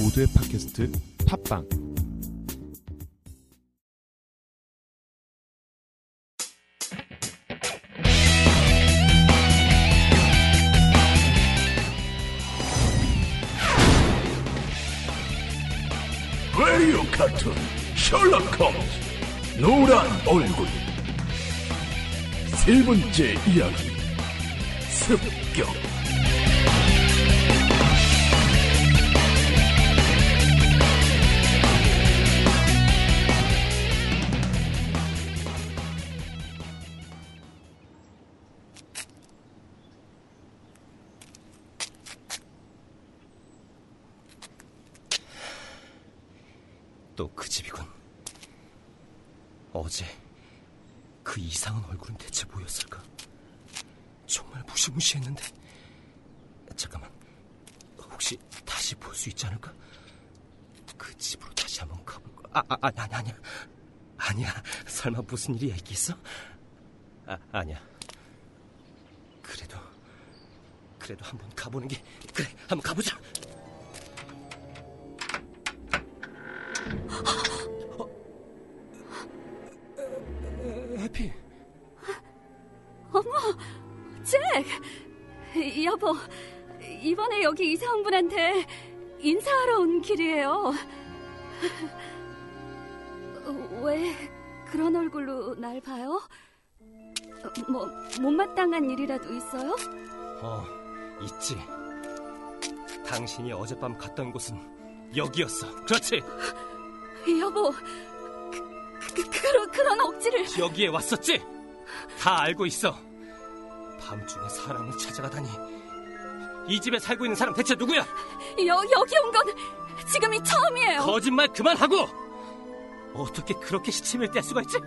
모두의 팟캐스트 팟빵. 라디오 카툰 셜록 홈즈 노란 얼굴 세 번째 이야기 습격. 또 그 집이군. 어제 그 이상한 얼굴은 대체 뭐였을까? 정말 무시무시했는데. 잠깐만, 혹시 다시 볼 수 있지 않을까? 그 집으로 다시 한번 가볼까? 아니야. 설마 무슨 일이 있겠어? 아니야. 그래도 한번 가보는 게. 그래, 한번 가보자. 에피. 어머, 잭! 여보, 이번에 여기 이사 온 분한테 인사하러 온 길이에요. 왜 그런 얼굴로 날 봐요? 뭐, 못마땅한 일이라도 있어요? 있지. 당신이 어젯밤 갔던 곳은 여기였어. 그렇지? 여보, 그런 억지를... 여기에 왔었지? 다 알고 있어. 밤중에 사람을 찾아가다니. 이 집에 살고 있는 사람 대체 누구야? 여기 온 건 지금이 처음이에요. 거짓말 그만하고! 어떻게 그렇게 시침을 뗄 수가 있지?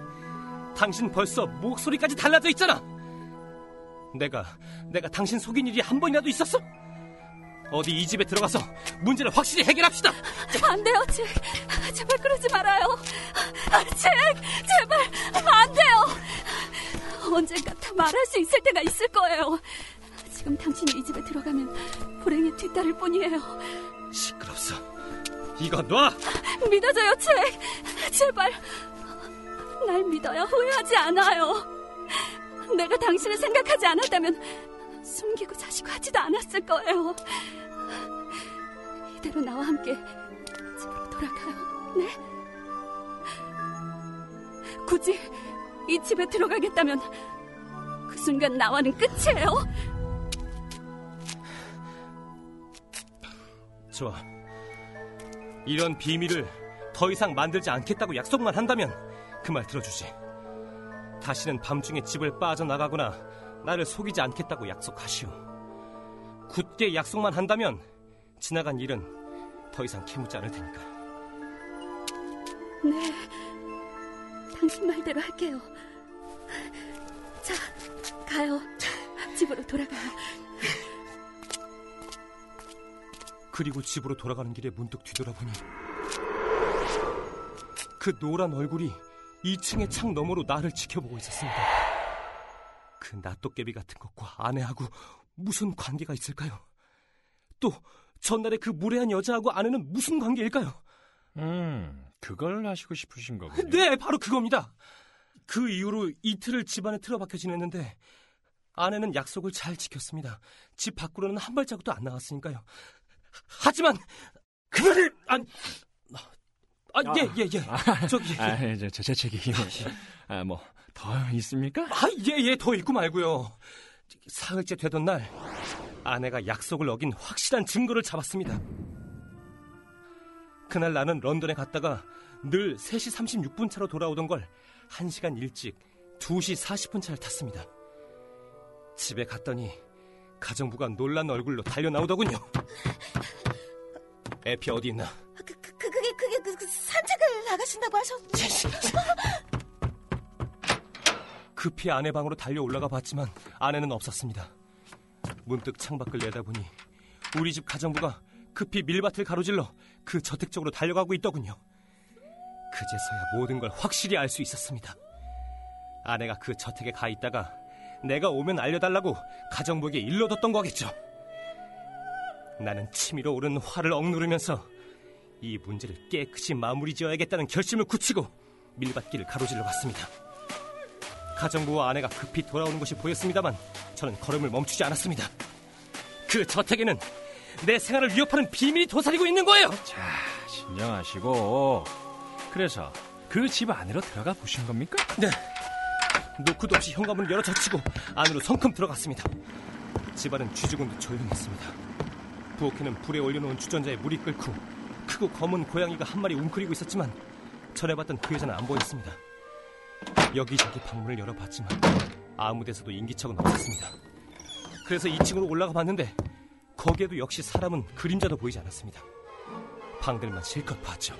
당신 벌써 목소리까지 달라져 있잖아. 내가 당신 속인 일이 한 번이라도 있었어? 어디 이 집에 들어가서 문제를 확실히 해결합시다. 안 돼요, 잭. 제발 그러지 말아요. 잭, 제발 안 돼요. 언젠가 다 말할 수 있을 때가 있을 거예요. 지금 당신이 이 집에 들어가면 불행이 뒤따를 뿐이에요. 시끄럽소. 이거 놔. 믿어줘요, 잭. 제발 날 믿어야 후회하지 않아요. 내가 당신을 생각하지 않았다면 숨기고 자식하지도 않았을 거예요. 이대로 나와 함께 집으로 돌아가요. 네? 굳이 이 집에 들어가겠다면 그 순간 나와는 끝이에요. 좋아. 이런 비밀을 더 이상 만들지 않겠다고 약속만 한다면 그 말 들어주지. 다시는 밤중에 집을 빠져나가거나 나를 속이지 않겠다고 약속하시오. 굳게 약속만 한다면 지나간 일은 더 이상 캐묻지 않을 테니까. 네, 당신 말대로 할게요. 자, 가요. 집으로 돌아가요. 그리고 집으로 돌아가는 길에 문득 뒤돌아보니 그 노란 얼굴이 2층의 창 너머로 나를 지켜보고 있었습니다. 그 낫도깨비 같은 것과 아내하고 무슨 관계가 있을까요? 또 전날에 그 무례한 여자하고 아내는 무슨 관계일까요? 그걸 아시고 싶으신 거군요. 네, 바로 그겁니다. 그 이후로 이틀을 집안에 틀어박혀 지냈는데 아내는 약속을 잘 지켰습니다. 집 밖으로는 한 발자국도 안 나갔으니까요. 하지만 그날을... 제 책이... 더 있습니까? 더 있고 말고요. 사흘째 되던 날 아내가 약속을 어긴 확실한 증거를 잡았습니다. 그날 나는 런던에 갔다가 늘 3시 36분 차로 돌아오던 걸 1시간 일찍 2시 40분 차를 탔습니다. 집에 갔더니 가정부가 놀란 얼굴로 달려나오더군요. 에피 어디 있나? 그게 산책을 나가신다고 하셨는데... 급히 아내 방으로 달려 올라가 봤지만 아내는 없었습니다. 문득 창밖을 내다보니 우리 집 가정부가 급히 밀밭을 가로질러 그 저택 쪽으로 달려가고 있더군요. 그제서야 모든 걸 확실히 알 수 있었습니다. 아내가 그 저택에 가 있다가 내가 오면 알려달라고 가정부에게 일러뒀던 거겠죠. 나는 치밀어 오른 화를 억누르면서 이 문제를 깨끗이 마무리 지어야겠다는 결심을 굳히고 밀밭길을 가로질러 왔습니다. 가정부와 아내가 급히 돌아오는 것이 보였습니다만 저는 걸음을 멈추지 않았습니다. 그 저택에는 내 생활을 위협하는 비밀이 도사리고 있는 거예요. 자, 진정하시고. 그래서 그 집 안으로 들어가 보신 겁니까? 네. 노크도 없이 현관문을 열어 젖히고 안으로 성큼 들어갔습니다. 집안은 쥐죽은 조용했습니다. 부엌에는 불에 올려놓은 주전자에 물이 끓고 크고 검은 고양이가 한 마리 웅크리고 있었지만 전에 봤던 그 여자는 안 보였습니다. 여기저기 방문을 열어봤지만 아무 데서도 인기척은 없었습니다. 그래서 2층으로 올라가 봤는데 거기에도 역시 사람은 그림자도 보이지 않았습니다. 방들만 실컷 봤죠.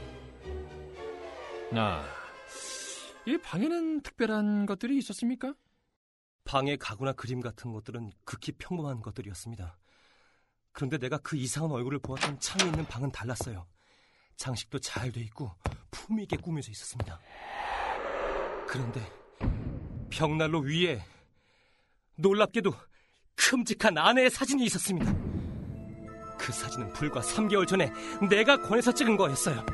이 방에는 특별한 것들이 있었습니까? 방에 가구나 그림 같은 것들은 극히 평범한 것들이었습니다. 그런데 내가 그 이상한 얼굴을 보았던 창이 있는 방은 달랐어요. 장식도 잘 돼 있고 품위 있게 꾸며져 있었습니다. 그런데 벽난로 위에 놀랍게도 큼직한 아내의 사진이 있었습니다. 그 사진은 불과 3개월 전에 내가 권해서 찍은 거였어요.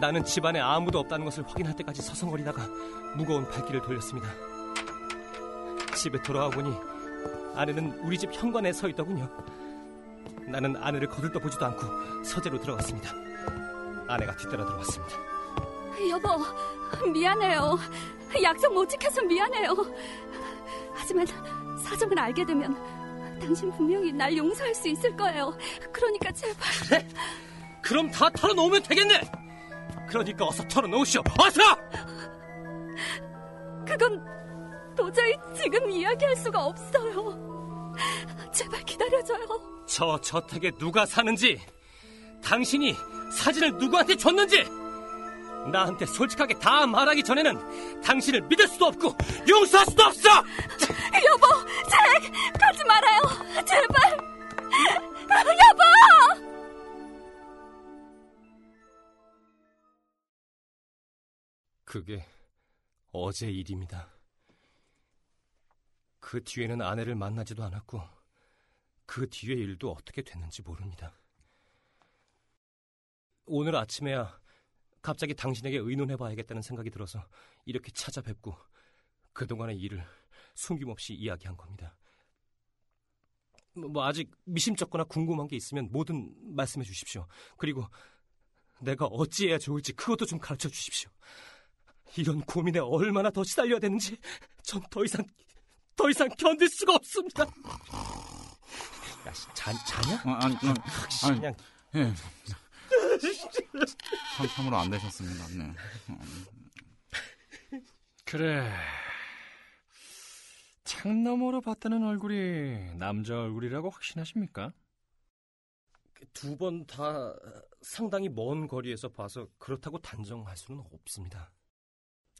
나는 집안에 아무도 없다는 것을 확인할 때까지 서성거리다가 무거운 발길을 돌렸습니다. 집에 돌아와 보니 아내는 우리 집 현관에 서 있더군요. 나는 아내를 거들떠보지도 않고 서재로 들어갔습니다. 아내가 뒤따라 들어왔습니다. 여보, 미안해요. 약속 못 지켜서 미안해요. 하지만 사정을 알게 되면 당신 분명히 날 용서할 수 있을 거예요. 그러니까 제발. 그래? 그럼 다 털어놓으면 되겠네. 그러니까 어서 털어놓으시오. 어서! 그건 도저히 지금 이야기할 수가 없어요. 제발 기다려줘요. 저 저택에 누가 사는지, 당신이 사진을 누구한테 줬는지 나한테 솔직하게 다 말하기 전에는 당신을 믿을 수도 없고 용서할 수도 없어. 여보, 잭! 가지 말아요. 제발. 여보! 그게 어제 일입니다. 그 뒤에는 아내를 만나지도 않았고 그 뒤의 일도 어떻게 됐는지 모릅니다. 오늘 아침에야 갑자기 당신에게 의논해봐야겠다는 생각이 들어서 이렇게 찾아뵙고 그동안의 일을 숨김없이 이야기한 겁니다. 뭐 아직 미심쩍거나 궁금한 게 있으면 뭐든 말씀해 주십시오. 그리고 내가 어찌해야 좋을지 그것도 좀 가르쳐 주십시오. 이런 고민에 얼마나 더 시달려야 되는지 전 더 이상 견딜 수가 없습니다. 야, 자냐? 아니, 그냥. 예. 참으로 안 되셨습니다. 네. 그래. 창 너머로 봤다는 얼굴이 남자 얼굴이라고 확신하십니까? 두 번 다 상당히 먼 거리에서 봐서 그렇다고 단정할 수는 없습니다.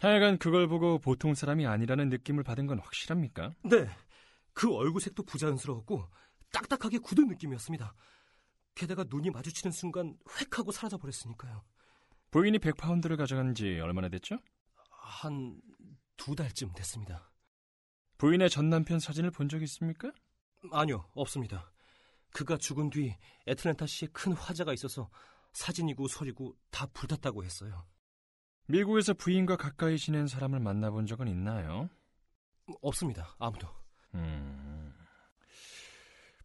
하여간 그걸 보고 보통 사람이 아니라는 느낌을 받은 건 확실합니까? 네, 그 얼굴색도 부자연스러웠고 딱딱하게 굳은 느낌이었습니다. 게다가 눈이 마주치는 순간 획 하고 사라져버렸으니까요. 부인이 100파운드를 가져간 지 얼마나 됐죠? 한 2달쯤 됐습니다. 부인의 전 남편 사진을 본 적 있습니까? 아니요, 없습니다. 그가 죽은 뒤 애틀랜타시에 큰 화재가 있어서 사진이고 소리고 다 불탔다고 했어요. 미국에서 부인과 가까이 지낸 사람을 만나본 적은 있나요? 없습니다. 아무도.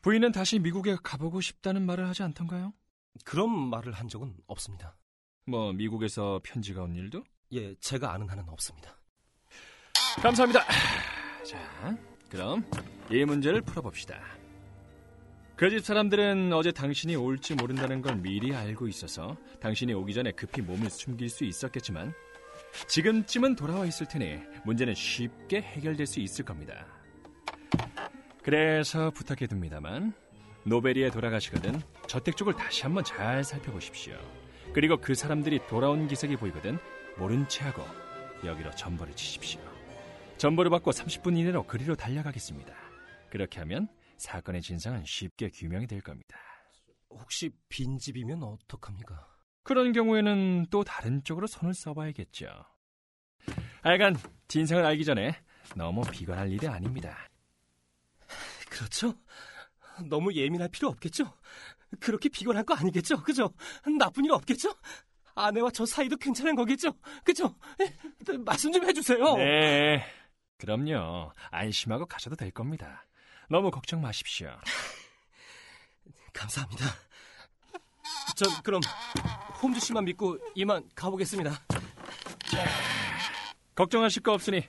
부인은 다시 미국에 가보고 싶다는 말을 하지 않던가요? 그런 말을 한 적은 없습니다. 뭐 미국에서 편지가 온 일도? 예, 제가 아는 한은 없습니다. 감사합니다. 자, 그럼 이 문제를 풀어봅시다. 그 집 사람들은 어제 당신이 올지 모른다는 걸 미리 알고 있어서 당신이 오기 전에 급히 몸을 숨길 수 있었겠지만 지금쯤은 돌아와 있을 테니 문제는 쉽게 해결될 수 있을 겁니다. 그래서 부탁해둡니다만 노베리에 돌아가시거든 저택 쪽을 다시 한번 잘 살펴보십시오. 그리고 그 사람들이 돌아온 기색이 보이거든 모른 체하고 여기로 전보를 치십시오. 전보를 받고 30분 이내로 그리로 달려가겠습니다. 그렇게 하면 사건의 진상은 쉽게 규명이 될 겁니다. 혹시 빈집이면 어떡합니까? 그런 경우에는 또 다른 쪽으로 손을 써봐야겠죠. 하여간 진상을 알기 전에 너무 비관할 일이 아닙니다. 그렇죠? 너무 예민할 필요 없겠죠? 그렇게 비관할 거 아니겠죠? 그죠? 나쁜 일 없겠죠? 아내와 저 사이도 괜찮은 거겠죠? 그죠? 말씀 좀 해주세요. 네, 그럼요. 안심하고 가셔도 될 겁니다. 너무 걱정 마십시오. 감사합니다. 전 그럼 홈즈 씨만 믿고 이만 가보겠습니다. 걱정하실 거 없으니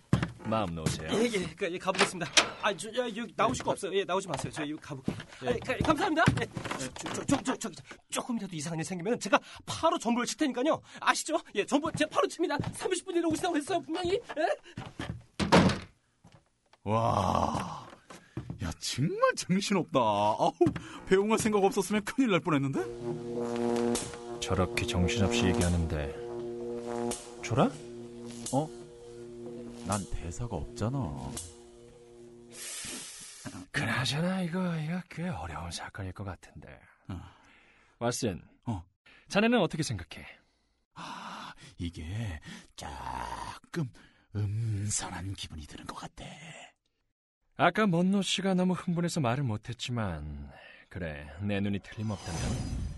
마음 놓으세요. 예, 가보겠습니다. 아, 저 여기 나오실 거 없어요. 예, 나오지 마세요. 저 여기 가볼게요. 감사합니다. 예. 조금이라도 이상한 일 생기면 제가 바로 전보를 칠 테니까요. 아시죠? 예, 전보 제가 바로 칩니다. 30분 이내로 오시라고 했어요, 분명히. 예? 와, 야 정말 정신없다. 아우, 배웅할 생각 없었으면 큰일 날 뻔했는데. 저렇게 정신없이 얘기하는데 졸아? 어? 난 대사가 없잖아. 그나저나 이거 꽤 어려운 사건일 것 같은데. 왓슨, 자네는 어떻게 생각해? 아, 이게 조금 음산한 기분이 드는 것 같아. 아까 먼노 씨가 너무 흥분해서 말을 못했지만 그래, 내 눈이 틀림없다면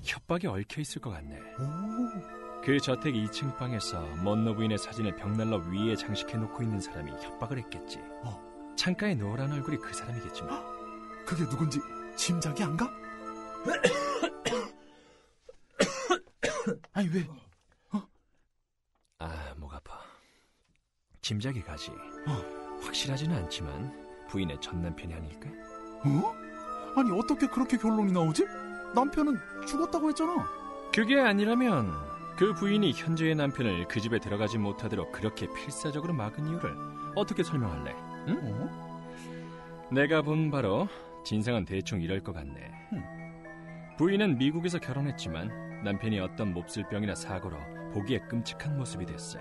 협박이 얽혀있을 것 같네. 오. 그 저택 2층 방에서 먼노 부인의 사진을 벽난로 위에 장식해놓고 있는 사람이 협박을 했겠지. 창가에 노란 얼굴이 그 사람이겠지만. 그게 누군지 짐작이 안 가? 아니 왜? 아, 목 아파. 짐작이 가지. 확실하지는 않지만 부인의 전 남편이 아닐까? 어? 아니 어떻게 그렇게 결론이 나오지? 남편은 죽었다고 했잖아. 그게 아니라면 그 부인이 현재의 남편을 그 집에 들어가지 못하도록 그렇게 필사적으로 막은 이유를 어떻게 설명할래? 응? 내가 본 바로 진상은 대충 이럴 것 같네. 부인은 미국에서 결혼했지만 남편이 어떤 몹쓸 병이나 사고로 보기에 끔찍한 모습이 됐어.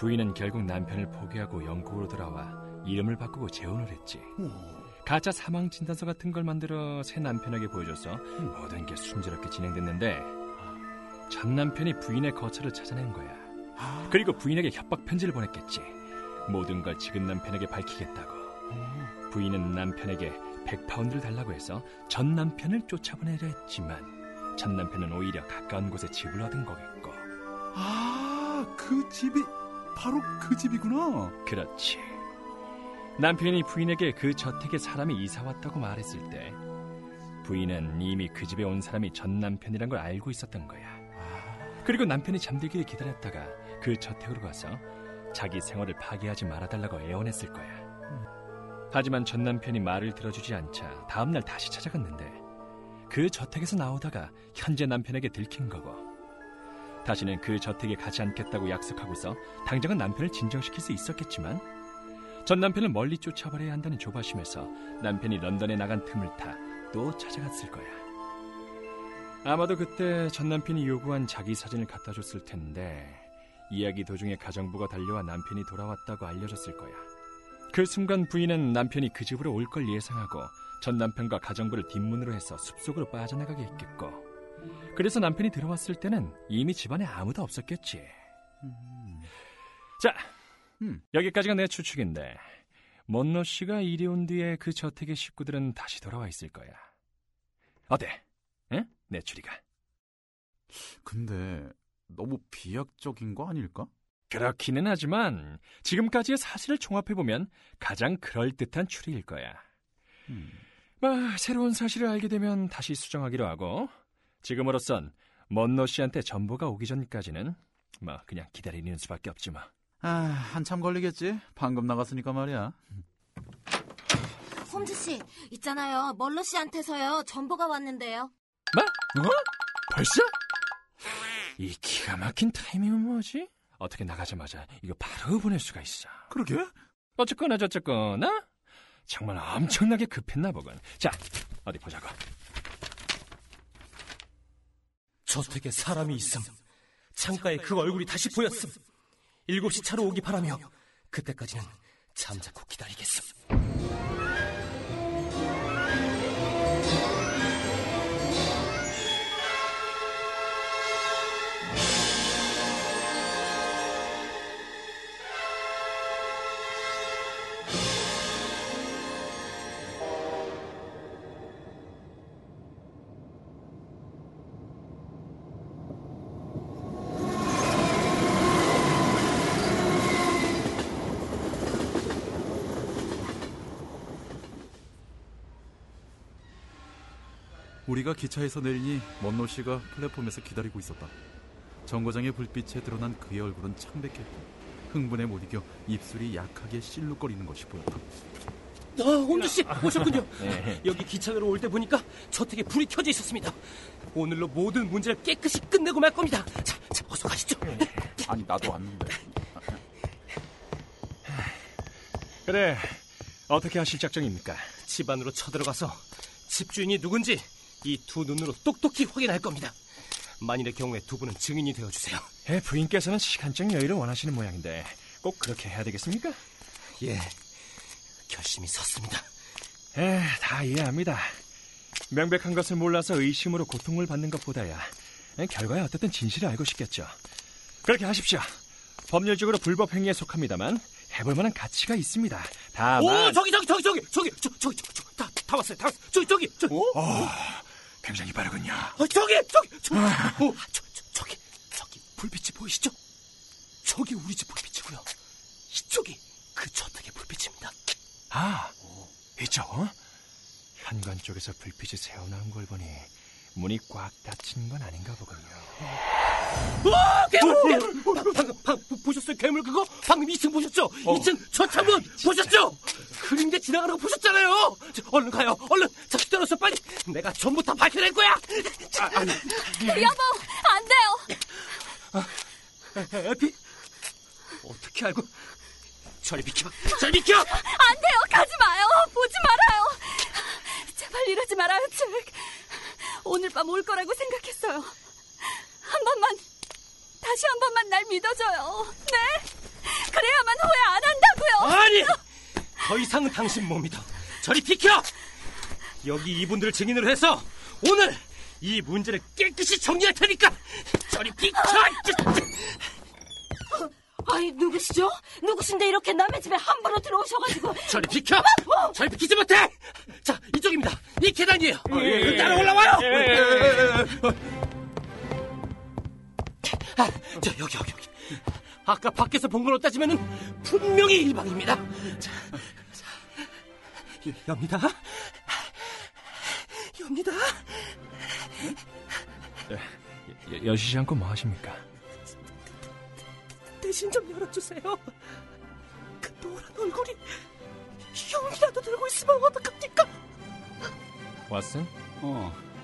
부인은 결국 남편을 포기하고 영국으로 돌아와 이름을 바꾸고 재혼을 했지. 가짜 사망 진단서 같은 걸 만들어 새 남편에게 보여줘서 모든 게 순조롭게 진행됐는데 전 남편이 부인의 거처를 찾아낸 거야. 그리고 부인에게 협박 편지를 보냈겠지. 모든 걸 지금 남편에게 밝히겠다고. 부인은 남편에게 100파운드를 달라고 해서 전 남편을 쫓아보내려 했지만 전 남편은 오히려 가까운 곳에 집을 얻은 거겠고. 아, 그 집이 바로 그 집이구나. 그렇지. 남편이 부인에게 그 저택에 사람이 이사 왔다고 말했을 때 부인은 이미 그 집에 온 사람이 전 남편이란 걸 알고 있었던 거야. 그리고 남편이 잠들기를 기다렸다가 그 저택으로 가서 자기 생활을 파괴하지 말아달라고 애원했을 거야. 하지만 전 남편이 말을 들어주지 않자 다음날 다시 찾아갔는데 그 저택에서 나오다가 현재 남편에게 들킨 거고, 다시는 그 저택에 가지 않겠다고 약속하고서 당장은 남편을 진정시킬 수 있었겠지만 전 남편을 멀리 쫓아버려야 한다는 조바심에서 남편이 런던에 나간 틈을 타 또 찾아갔을 거야. 아마도 그때 전 남편이 요구한 자기 사진을 갖다 줬을 텐데 이야기 도중에 가정부가 달려와 남편이 돌아왔다고 알려줬을 거야. 그 순간 부인은 남편이 그 집으로 올 걸 예상하고 전 남편과 가정부를 뒷문으로 해서 숲속으로 빠져나가게 했겠고, 그래서 남편이 들어왔을 때는 이미 집안에 아무도 없었겠지. 자, 여기까지가 내 추측인데 먼노 씨가 이리 온 뒤에 그 저택의 식구들은 다시 돌아와 있을 거야. 어때? 응? 내 추리가. 근데 너무 비약적인 거 아닐까? 그렇기는 하지만 지금까지의 사실을 종합해보면 가장 그럴듯한 추리일 거야. 새로운 사실을 알게 되면 다시 수정하기로 하고, 지금으로선 먼노 씨한테 전보가 오기 전까지는 그냥 기다리는 수밖에 없지 뭐. 아, 한참 걸리겠지. 방금 나갔으니까 말이야. 홈즈 씨, 있잖아요. 먼노 씨한테서요 전보가 왔는데요. 뭐? 벌써? 이 기가 막힌 타이밍은 뭐지? 어떻게 나가자마자 이거 바로 보낼 수가 있어. 그러게? 어쨌거나 정말 엄청나게 급했나 보군. 자, 어디 보자고. 저택에 사람이 있음. 창가에 그 얼굴이 다시 보였음. 7시 차로 오기 바라며 그때까지는 잠자코 기다리겠음. 우리가 기차에서 내리니 먼노 씨가 플랫폼에서 기다리고 있었다. 정거장의 불빛에 드러난 그의 얼굴은 창백했고 흥분에 못 이겨 입술이 약하게 실룩거리는 것이 보였다. 홍주 씨 오셨군요. 네. 여기 기차로 올 때 보니까 저택에 불이 켜져 있었습니다. 오늘로 모든 문제를 깨끗이 끝내고 말 겁니다. 자, 어서 가시죠. 아니 나도 왔는데. 그래, 어떻게 하실 작정입니까? 집 안으로 쳐들어가서 집주인이 누군지 이 두 눈으로 똑똑히 확인할 겁니다. 만일의 경우에 두 분은 증인이 되어주세요. 부인께서는 시간적 여유를 원하시는 모양인데 꼭 그렇게 해야 되겠습니까? 예, 결심이 섰습니다. 다 이해합니다. 명백한 것을 몰라서 의심으로 고통을 받는 것보다야 결과에 어쨌든 진실을 알고 싶겠죠. 그렇게 하십시오. 법률적으로 불법 행위에 속합니다만 해볼 만한 가치가 있습니다. 다만... 오, 저기, 다 왔어요, 다 왔어요. 저기. 굉장히 빠르군요. 저기 불빛이 보이시죠? 저기 우리 집 불빛이고요. 이쪽이 그 저택의 불빛입니다. 이쪽? 현관 쪽에서 불빛이 새어나온 걸 보니 문이 꽉 닫힌 건 아닌가 보군요. 괴물! 방금 보셨어요? 괴물 그거? 방금 2층 보셨죠? 2층 저 창문 보셨죠? 그림자 지나가는 거 보셨잖아요. 얼른 가요. 얼른. 자, 기다려서 빨리. 내가 전부 다 밝혀낼 거야. 아니. 여보, 안 돼요. 에피? 어떻게 알고? 저리 비켜. 안 돼요. 가지 마요. 보지 말아요. 제발 이러지 말아요, 즉. 오늘 밤 올 거라고 생각했어요. 다시 한 번만 날 믿어줘요. 네? 그래야만 후회 안 한다고요. 아니! 더 이상은 당신 못 믿어. 저리 비켜! 여기 이분들을 증인으로 해서 오늘 이 문제를 깨끗이 정리할 테니까 저리 비켜! 아니, 누구시죠? 누구신데 이렇게 남의 집에 함부로 들어오셔가지고. 저리 비켜! 저리 비키지 못해! 자, 이쪽입니다. 이 계단이에요. 따라 올라와요! 여기. 아까 밖에서 본 걸로 따지면은 분명히 일방입니다. 자, 엽니다. 여시지 않고 뭐 하십니까? 대신 좀 열어주세요. 그 노란 얼굴이 용이라도 들고 있으면 어떡합니까? 왓슨?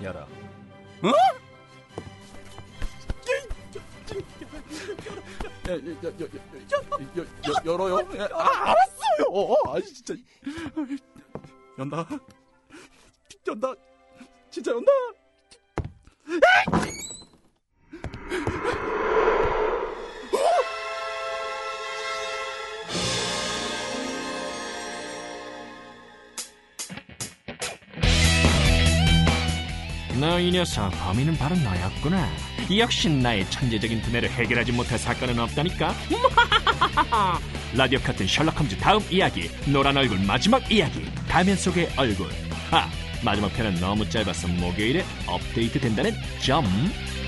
열어. 열어요. 알았어요. 진짜 연다. 진짜 연다. 너 이 녀석, 범인은 바로 너였구나. 역시 나의 천재적인 두뇌를 해결하지 못할 사건은 없다니까. 라디오 같은 셜록 홈즈 다음 이야기, 노란 얼굴 마지막 이야기, 가면 속의 얼굴. 마지막 편은 너무 짧아서 목요일에 업데이트 된다는 점.